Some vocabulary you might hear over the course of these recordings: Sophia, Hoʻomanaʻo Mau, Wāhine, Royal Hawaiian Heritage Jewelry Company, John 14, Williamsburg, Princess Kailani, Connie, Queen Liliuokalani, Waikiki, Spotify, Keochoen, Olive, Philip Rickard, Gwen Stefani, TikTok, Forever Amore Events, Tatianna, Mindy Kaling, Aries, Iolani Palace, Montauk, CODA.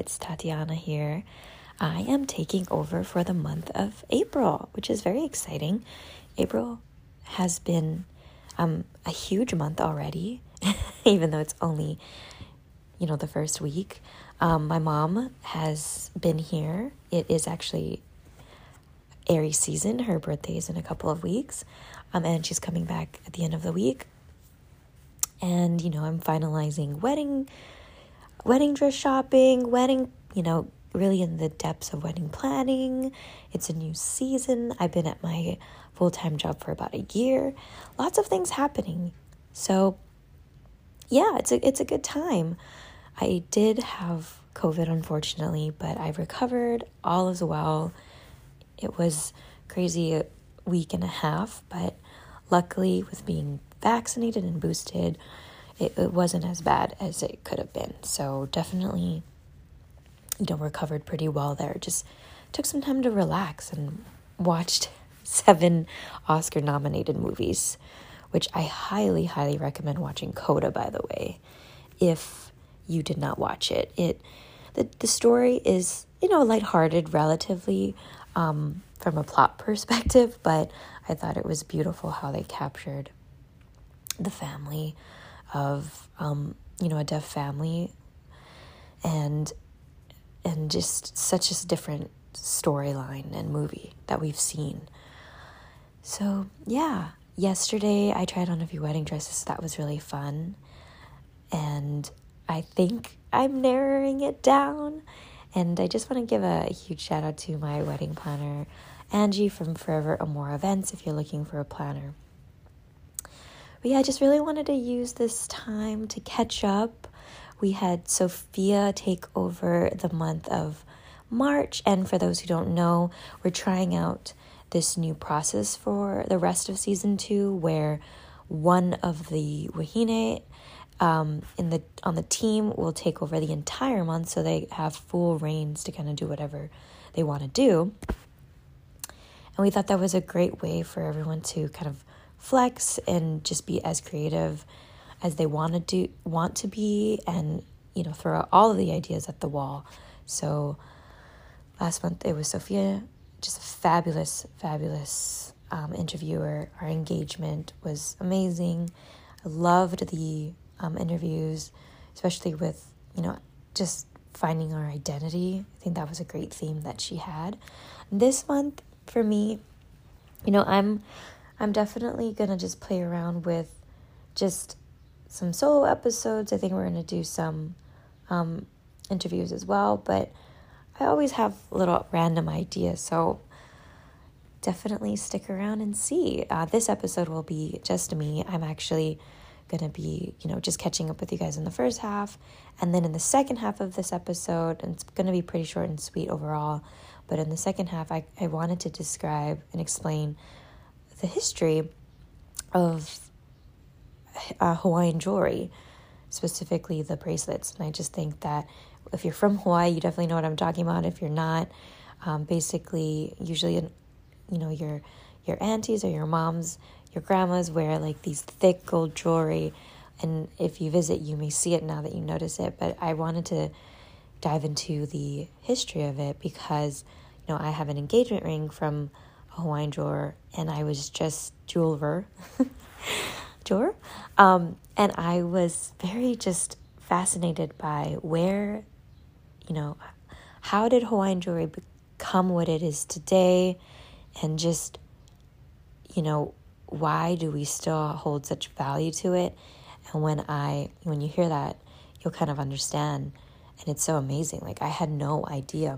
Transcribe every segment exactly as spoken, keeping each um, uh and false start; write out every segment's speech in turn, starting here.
it's Tatianna here. I am taking over for the month of April, which is very exciting. April has been um, a huge month already, even though it's only, you know, the first week. Um, my mom has been here. It is actually Aries season. Her birthday is in a couple of weeks, um, and she's coming back at the end of the week. And, you know, I'm finalizing wedding, wedding dress shopping, wedding, you know, really in the depths of wedding planning. It's a new season. I've been at my full-time job for about a year. Lots of things happening. So, yeah, it's a, it's a good time. I did have COVID, unfortunately, but I've recovered. All is well. It was crazy a week and a half, but luckily with being vaccinated and boosted, it, it wasn't as bad as it could have been. So definitely, you know, recovered pretty well there. Just took some time to relax and watched seven Oscar-nominated movies, which I highly, highly recommend watching. CODA, by the way, if you did not watch it. It the, the story is, you know, lighthearted relatively um, from a plot perspective, but I thought it was beautiful how they captured the family of, um, you know, a deaf family, and and just such a different storyline and movie that we've seen. So, yeah, yesterday I tried on a few wedding dresses. That was really fun. And I think I'm narrowing it down. And I just want to give a huge shout out to my wedding planner, Angie from Forever Amore Events, if you're looking for a planner. But yeah, I just really wanted to use this time to catch up. We had Sophia take over the month of March. And for those who don't know, we're trying out this new process for the rest of season two, where one of the Wāhine um, in the on the team will take over the entire month, so they have full reins to kind of do whatever they want to do. And we thought that was a great way for everyone to kind of flex and just be as creative as they want to do, want to be, and, you know, throw out all of the ideas at the wall. So last month it was Sophia, just a fabulous, fabulous um, interviewer. Our engagement was amazing. I loved the um, interviews, especially with, you know, just finding our identity. I think that was a great theme that she had. This month for me, you know, I'm, I'm definitely gonna just play around with just some solo episodes. I think we're going to do some um, interviews as well, but I always have little random ideas, so definitely stick around and see. Uh, this episode will be just me. I'm actually going to be, you know, just catching up with you guys in the first half, and then in the second half of this episode, and it's going to be pretty short and sweet overall, but in the second half, I, I wanted to describe and explain the history of Uh, Hawaiian jewelry, specifically the bracelets. And I just think that if you're from Hawaii, you definitely know what I'm talking about. If you're not, um, basically, usually, you know, your your aunties or your moms, your grandmas wear like these thick gold jewelry, and if you visit, you may see it now that you notice it. But I wanted to dive into the history of it because, you know, I have an engagement ring from a Hawaiian jeweler, and I was just jeweler. Sure. Um, and I was very just fascinated by where, you know, how did Hawaiian jewelry become what it is today? And just, you know, why do we still hold such value to it? And when I, when you hear that, you'll kind of understand. And it's so amazing. Like, I had no idea.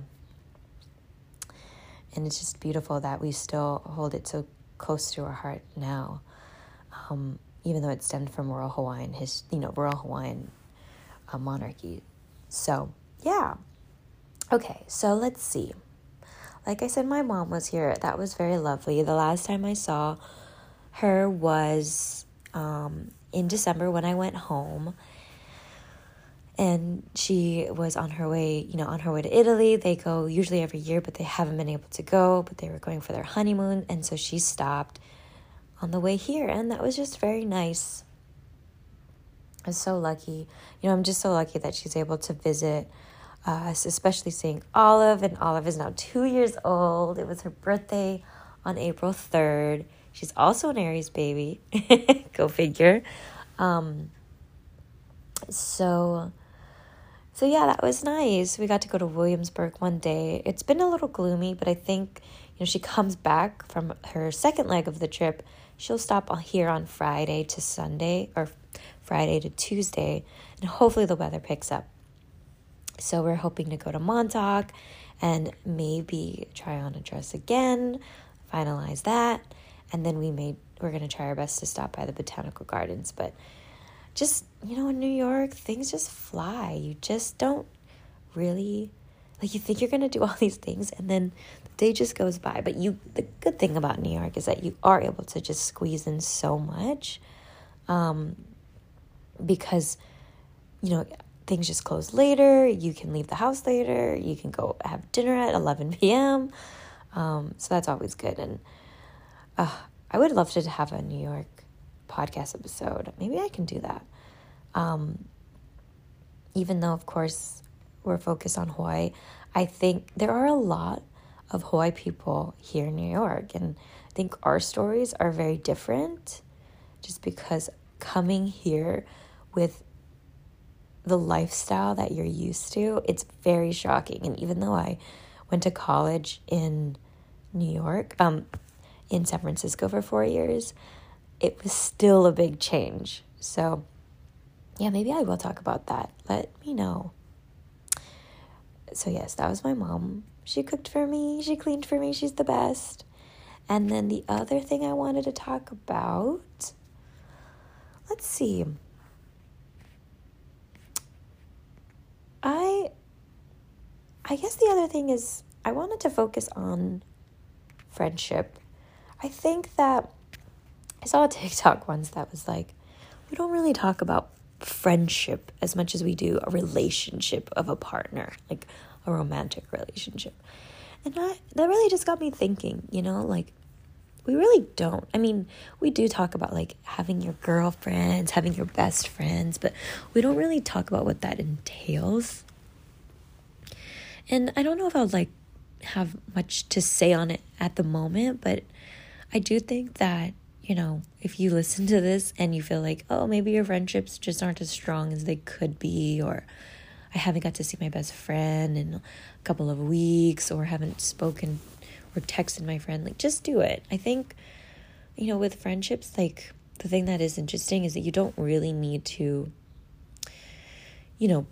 And it's just beautiful that we still hold it so close to our heart now. Um, even though it stemmed from Royal Hawaiian, his, you know, Royal Hawaiian uh, monarchy. So, yeah. Okay, so let's see. Like I said, my mom was here. That was very lovely. The last time I saw her was um, in December when I went home. And she was on her way, you know, on her way to Italy. They go usually every year, but they haven't been able to go. But they were going for their honeymoon, and so she stopped on the way here, and that was just very nice. I was so lucky. You know, I'm just so lucky that she's able to visit uh, especially seeing Olive. And Olive is now two years old. It was her birthday on April third. She's also an Aries baby. Go figure. Um, so, so yeah, that was nice. We got to go to Williamsburg one day. It's been a little gloomy, but I think, you know, she comes back from her second leg of the trip. She'll stop here on Friday to Sunday, or Friday to Tuesday, and hopefully the weather picks up. So we're hoping to go to Montauk and maybe try on a dress again, finalize that, and then we may we're going to try our best to stop by the botanical gardens. But just, you know, in New York, things just fly. You just don't really, like, you think you're going to do all these things, and then the day just goes by. But you, the good thing about New York is that you are able to just squeeze in so much, um, because, you know, things just close later. You can leave the house later. You can go have dinner at eleven p.m. Um, so that's always good. And uh, I would love to have a New York podcast episode. Maybe I can do that. Um, even though, of course, we're focused on Hawaii, I think there are a lot of Hawaii people here in New York. And I think our stories are very different just because coming here with the lifestyle that you're used to, it's very shocking. And even though I went to college in New York, um, in San Francisco for four years, it was still a big change. So yeah, maybe I will talk about that. Let me know. So yes, that was my mom. She cooked for me. She cleaned for me. She's the best. And then the other thing I wanted to talk about, let's see. I I guess the other thing is I wanted to focus on friendship. I think that I saw a TikTok once that was like, we don't really talk about friendship as much as we do a relationship of a partner, like a romantic relationship. And I, that really just got me thinking, you know, like, we really don't. I mean, we do talk about, like, having your girlfriends, having your best friends, but we don't really talk about what that entails. And I don't know if I would, like, have much to say on it at the moment, but I do think that, you know, if you listen to this and you feel like, oh, maybe your friendships just aren't as strong as they could be, or I haven't got to see my best friend in a couple of weeks, or haven't spoken or texted my friend, like, just do it. I think, you know, with friendships, like, the thing that is interesting is that you don't really need to, you know,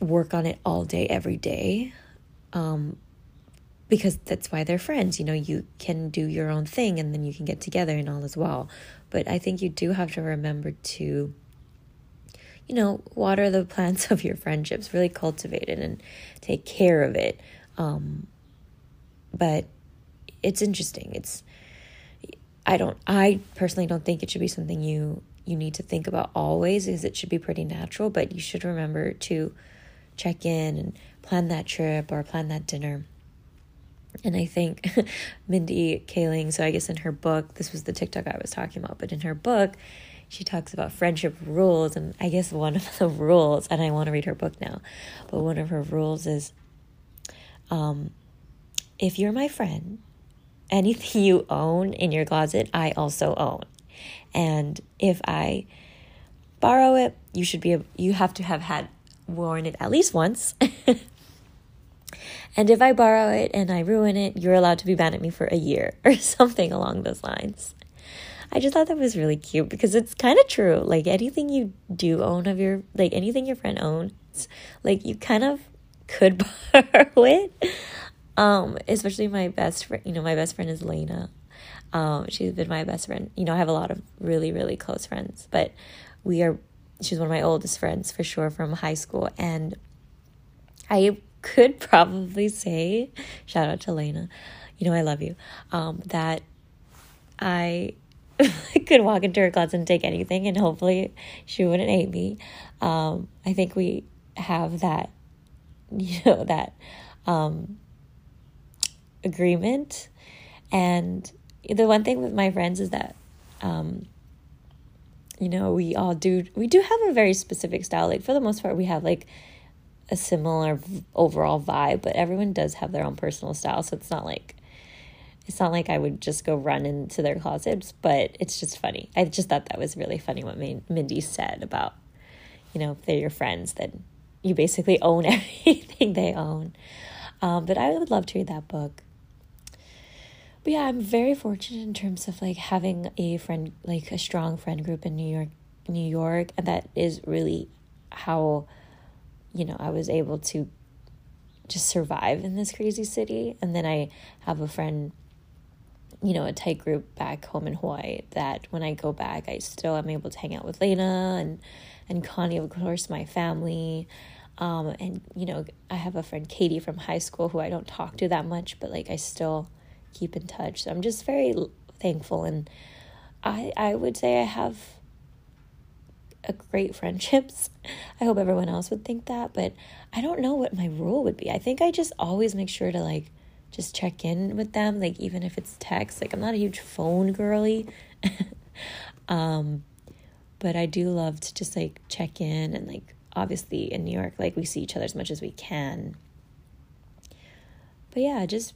work on it all day, every day, um, because that's why they're friends. You know, you can do your own thing, and then you can get together and all as well. But I think you do have to remember to, you know, water the plants of your friendships, really cultivate it and take care of it. Um, but it's interesting. It's, I don't, I personally don't think it should be something you, you need to think about always, because it should be pretty natural, but you should remember to check in and plan that trip or plan that dinner. And I think Mindy Kaling, so I guess in her book, this was the TikTok I was talking about, but in her book, she talks about friendship rules. And I guess one of the rules, and I want to read her book now, but one of her rules is, um, if you're my friend, anything you own in your closet, I also own. And if I borrow it, you should be, you have to have had worn it at least once. And if I borrow it and I ruin it, you're allowed to be mad at me for a year or something along those lines. I just thought that was really cute because it's kind of true. Like, anything you do own of your, like, anything your friend owns, like, you kind of could borrow it. Um, especially my best friend, you know, my best friend is Lena. Um, she's been my best friend. You know, I have a lot of really, really close friends, but we are, she's one of my oldest friends for sure from high school. And I could probably say, shout out to Lena, you know, I love you, um, that I could walk into her closet and take anything and hopefully she wouldn't hate me. Um, I think we have that, you know, that, um, agreement. And the one thing with my friends is that, um, you know, we all do, we do have a very specific style. Like, for the most part, we have, like, a similar overall vibe, but everyone does have their own personal style, so it's not like it's not like I would just go run into their closets, but it's just funny. I just thought that was really funny what Mindy said about, you know, if they're your friends, then you basically own everything they own. Um, but I would love to read that book. But yeah, I'm very fortunate in terms of like having a friend, like a strong friend group in New York, New York, and that is really how, you know, I was able to just survive in this crazy city. And then I have a friend, you know, a tight group back home in Hawaii that when I go back, I still am able to hang out with Lena and, and Connie, of course, my family. Um, and, you know, I have a friend, Katie, from high school who I don't talk to that much, but like I still keep in touch. So I'm just very thankful. And I, I would say I have a great friendships. I hope everyone else would think that, but I don't know what my rule would be. I think I just always make sure to like just check in with them, like even if it's text. Like I'm not a huge phone girly. um but I do love to just like check in, and like obviously in New York, like we see each other as much as we can. But yeah, just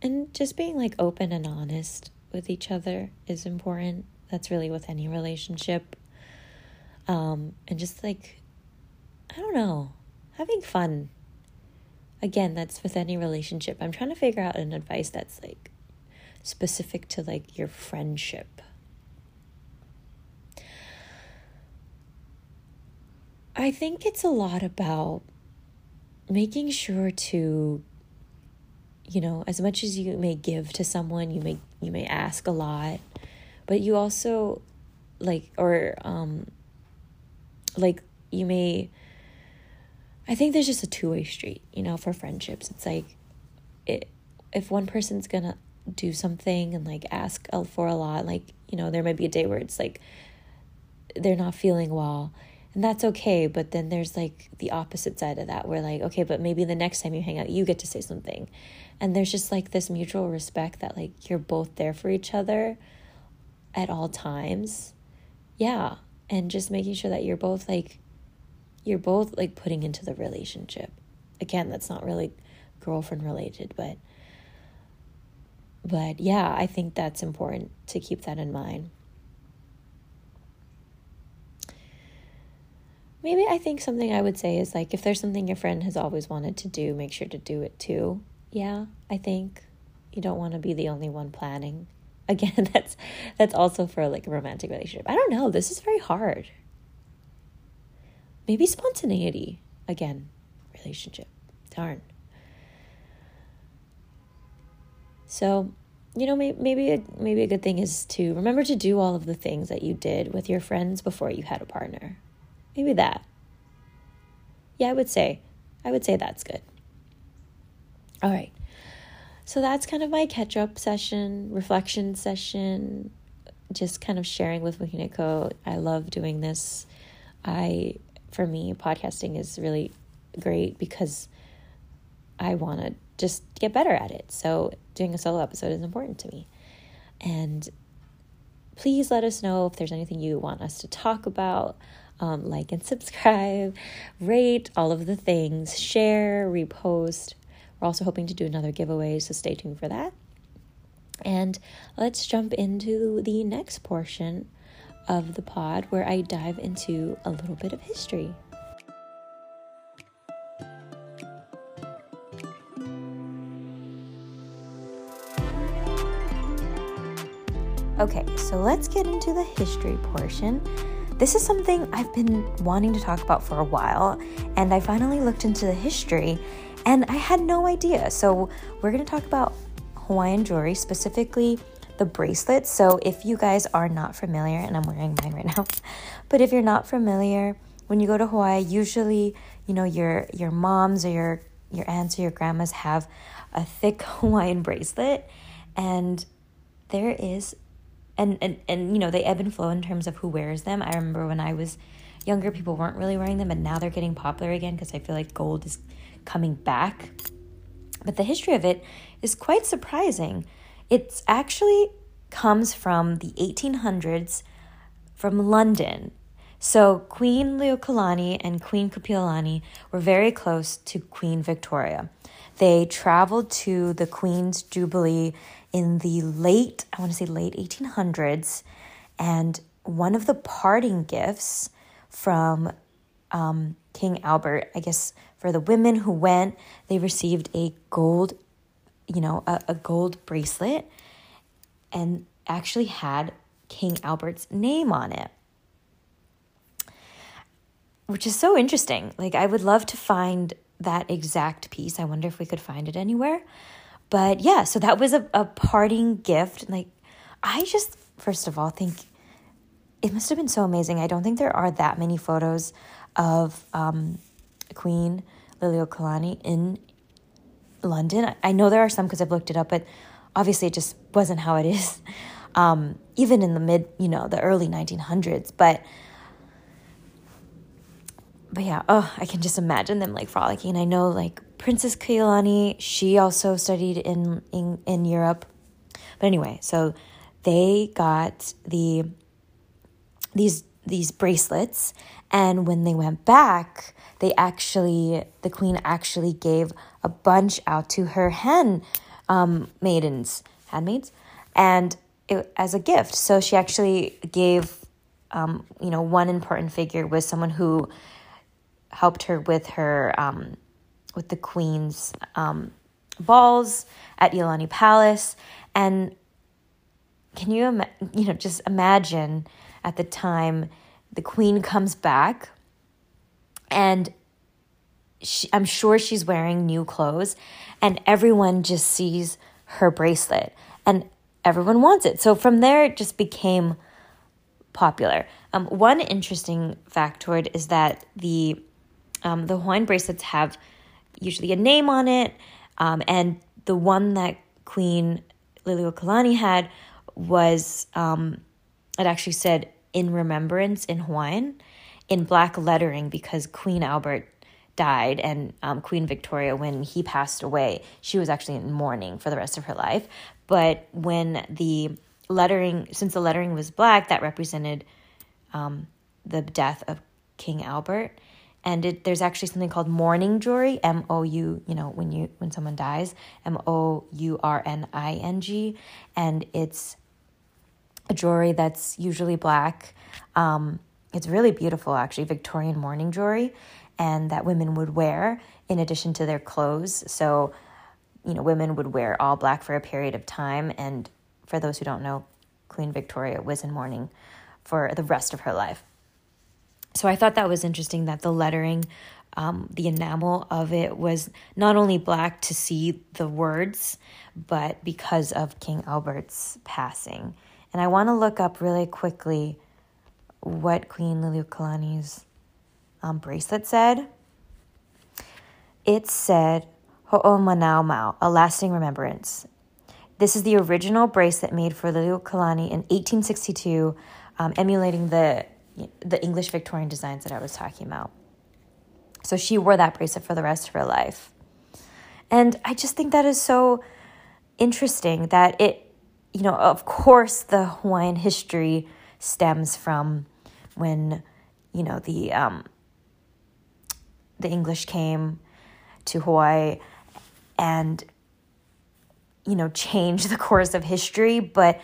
and just being like open and honest with each other is important. That's really with any relationship. Um, and just like, I don't know, having fun. Again, that's with any relationship. I'm trying to figure out an advice that's like specific to like your friendship. I think it's a lot about making sure to, you know, as much as you may give to someone, you may, you may ask a lot, but you also like, or, um, like you may, I think there's just a two-way street, you know, for friendships. It's like, it, if one person's gonna do something and like ask for a lot, like, you know, there might be a day where it's like, they're not feeling well, and that's okay. But then there's like the opposite side of that, where like, okay, but maybe the next time you hang out, you get to say something. And there's just like this mutual respect that like, you're both there for each other at all times. Yeah. And just making sure that you're both like, you're both like putting into the relationship. Again, that's not really girlfriend related, but, but yeah, I think that's important to keep that in mind. Maybe I think something I would say is like, if there's something your friend has always wanted to do, make sure to do it too. Yeah, I think you don't want to be the only one planning. Again, that's that's also for like a romantic relationship. I don't know. This is very hard. Maybe spontaneity. Again, relationship. Darn. So, you know, maybe maybe a, maybe a good thing is to remember to do all of the things that you did with your friends before you had a partner. Maybe that. Yeah, I would say. I would say that's good. All right. So that's kind of my catch-up session, reflection session, just kind of sharing with Wahine Co. I love doing this. I, for me, podcasting is really great because I want to just get better at it. So doing a solo episode is important to me. And please let us know if there's anything you want us to talk about. Um, like and subscribe, rate, all of the things, share, repost. We're also hoping to do another giveaway, so stay tuned for that. And let's jump into the next portion of the pod where I dive into a little bit of history. Okay, so let's get into the history portion. This is something I've been wanting to talk about for a while, and I finally looked into the history. And I had no idea. So we're going to talk about Hawaiian jewelry, specifically the bracelets. So if you guys are not familiar, and I'm wearing mine right now, but if you're not familiar, when you go to Hawaii, usually, you know, your your moms or your, your aunts or your grandmas have a thick Hawaiian bracelet. And there is, and, and, and you know, they ebb and flow in terms of who wears them. I remember when I was younger, people weren't really wearing them, and now they're getting popular again because I feel like gold is coming back. But the history of it is quite surprising. It's actually comes from the eighteen hundreds from London. So Queen Liliuokalani and Queen Kupilani were very close to Queen Victoria. They traveled to the Queen's Jubilee in the late, I want to say late eighteen hundreds. And one of the parting gifts from um, King Albert, I guess for the women who went, they received a gold, you know, a, a gold bracelet and actually had King Albert's name on it. Which is so interesting. Like, I would love to find that exact piece. I wonder if we could find it anywhere. But yeah, so that was a, a parting gift. Like, I just, first of all, think it must have been so amazing. I don't think there are that many photos of um, Queen Liliuokalani in London. I, I know there are some because I've looked it up, but obviously it just wasn't how it is. Um, even in the mid, you know, the early nineteen hundreds. But But yeah, oh, I can just imagine them like frolicking. And I know like Princess Kailani, she also studied in, in, in Europe. But anyway, so they got the these these bracelets, and when they went back, they actually the queen actually gave a bunch out to her hen um, maidens, handmaids, and it, as a gift. So she actually gave um, you know one important figure was someone who helped her with her, um, with the queen's um, balls at Iolani Palace. And can you, ima- you know, just imagine at the time the queen comes back and she, I'm sure she's wearing new clothes and everyone just sees her bracelet and everyone wants it. So from there it just became popular. Um, one interesting factoid is that the Um, the Hawaiian bracelets have usually a name on it, um, and the one that Queen Liliuokalani had was, um, it actually said, in remembrance in Hawaiian, in black lettering, because Queen Albert died, and um, Queen Victoria, when he passed away, she was actually in mourning for the rest of her life. But when the lettering, since the lettering was black, that represented um, the death of King Albert. And it, there's actually something called mourning jewelry, M O U, you know, when you when someone dies, M O U R N I N G. And it's a jewelry that's usually black. Um, it's really beautiful, actually, Victorian mourning jewelry, and that women would wear in addition to their clothes. So, you know, women would wear all black for a period of time. And for those who don't know, Queen Victoria was in mourning for the rest of her life. So I thought that was interesting that the lettering, um, the enamel of it was not only black to see the words, but because of King Albert's passing. And I want to look up really quickly what Queen Liliuokalani's um, bracelet said. It said, Hoʻomanaʻo Mau, a lasting remembrance. This is the original bracelet made for Liliuokalani in eighteen sixty-two, um, emulating the... the English Victorian designs that I was talking about. So she wore that bracelet for the rest of her life. And I just think that is so interesting that it, you know, of course the Hawaiian history stems from when, you know, the um, the English came to Hawaii and, you know, changed the course of history. But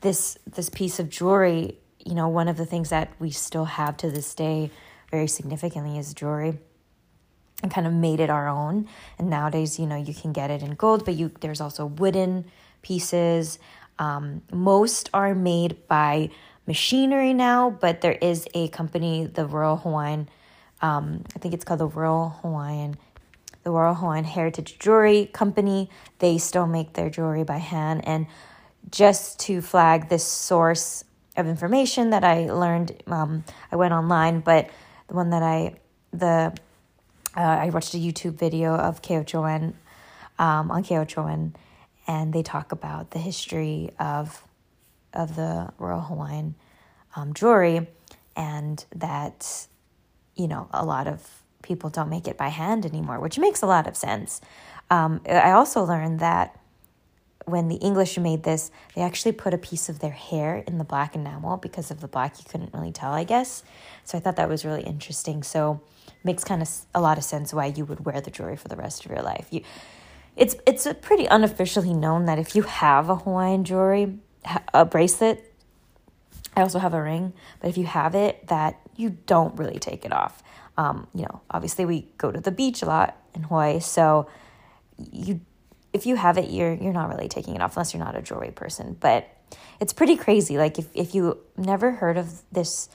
this this piece of jewelry, you know, one of the things that we still have to this day very significantly is jewelry, and kind of made it our own. And nowadays, you know, you can get it in gold, but you there's also wooden pieces. Um, most are made by machinery now, but there is a company, the Royal Hawaiian, um, I think it's called the Royal Hawaiian, the Royal Hawaiian Heritage Jewelry Company. They still make their jewelry by hand. And just to flag this source of information that I learned, um, I went online, but the one that I, the, uh, I watched a YouTube video of Keochoen, um, on Keochoen, and they talk about the history of, of the Royal Hawaiian, um, jewelry, and that, you know, a lot of people don't make it by hand anymore, which makes a lot of sense. Um, I also learned that when the English made this, they actually put a piece of their hair in the black enamel because of the black. You couldn't really tell, I guess. So I thought that was really interesting. So it makes kind of a lot of sense why you would wear the jewelry for the rest of your life. You, it's it's pretty unofficially known that if you have a Hawaiian jewelry, a bracelet, I also have a ring, but if you have it, that you don't really take it off. Um, you know, obviously we go to the beach a lot in Hawaii, so you if you have it, you're you're not really taking it off unless you're not a jewelry person. But it's pretty crazy. Like if, if you never heard of this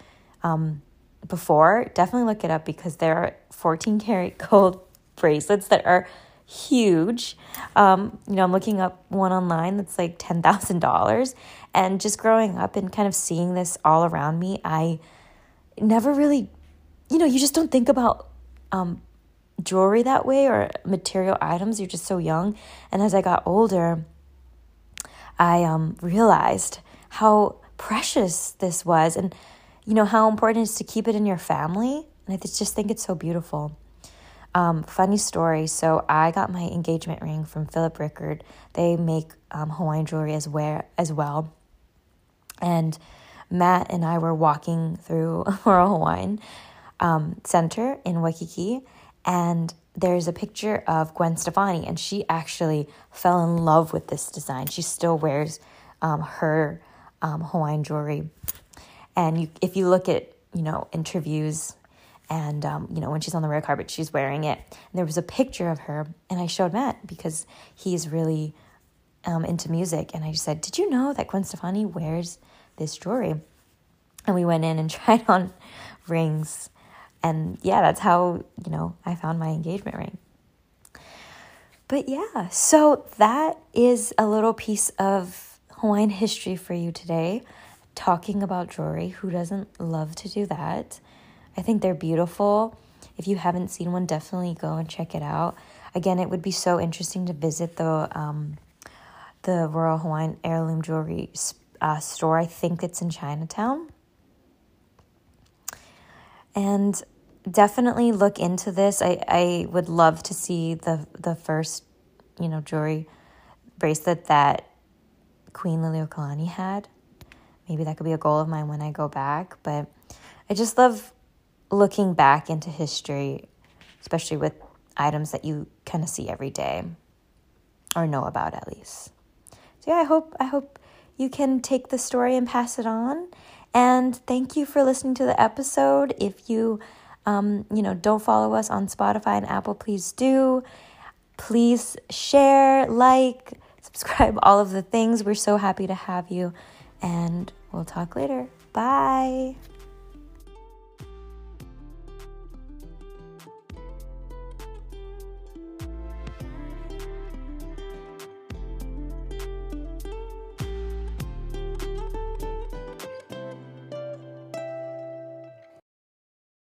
um, before, definitely look it up, because there are fourteen karat gold bracelets that are huge. Um, you know, I'm looking up one online that's like ten thousand dollars. And just growing up and kind of seeing this all around me, I never really, you know, you just don't think about um, jewelry that way or material items. You're just so young. And as I got older, I um, realized how precious this was and, you know, how important it is to keep it in your family. And I just think it's so beautiful. Um, funny story. So I got my engagement ring from Philip Rickard. They make um, Hawaiian jewelry as, wear, as well. And Matt and I were walking through Royal Hawaiian um, Center in Waikiki, and there's a picture of Gwen Stefani, and she actually fell in love with this design. She still wears um, her um, Hawaiian jewelry. And you, if you look at, you know, interviews and, um, you know, when she's on the red carpet, she's wearing it. And there was a picture of her, and I showed Matt because he's really um, into music. And I just said, did you know that Gwen Stefani wears this jewelry? And we went in and tried on rings. And yeah, that's how, you know, I found my engagement ring. But yeah, so that is a little piece of Hawaiian history for you today, talking about jewelry. Who doesn't love to do that? I think they're beautiful. If you haven't seen one, definitely go and check it out. Again, it would be so interesting to visit the um, the Royal Hawaiian Heirloom Jewelry uh, store. I think it's in Chinatown. And definitely look into this. I, I would love to see the the first, you know, jewelry bracelet that Queen Liliuokalani had. Maybe that could be a goal of mine when I go back. But I just love looking back into history, especially with items that you kind of see every day or know about at least. So yeah, I hope I hope you can take the story and pass it on. And thank you for listening to the episode. If you, um, you know, don't follow us on Spotify and Apple, please do. Please share, like, subscribe, all of the things. We're so happy to have you. And we'll talk later. Bye.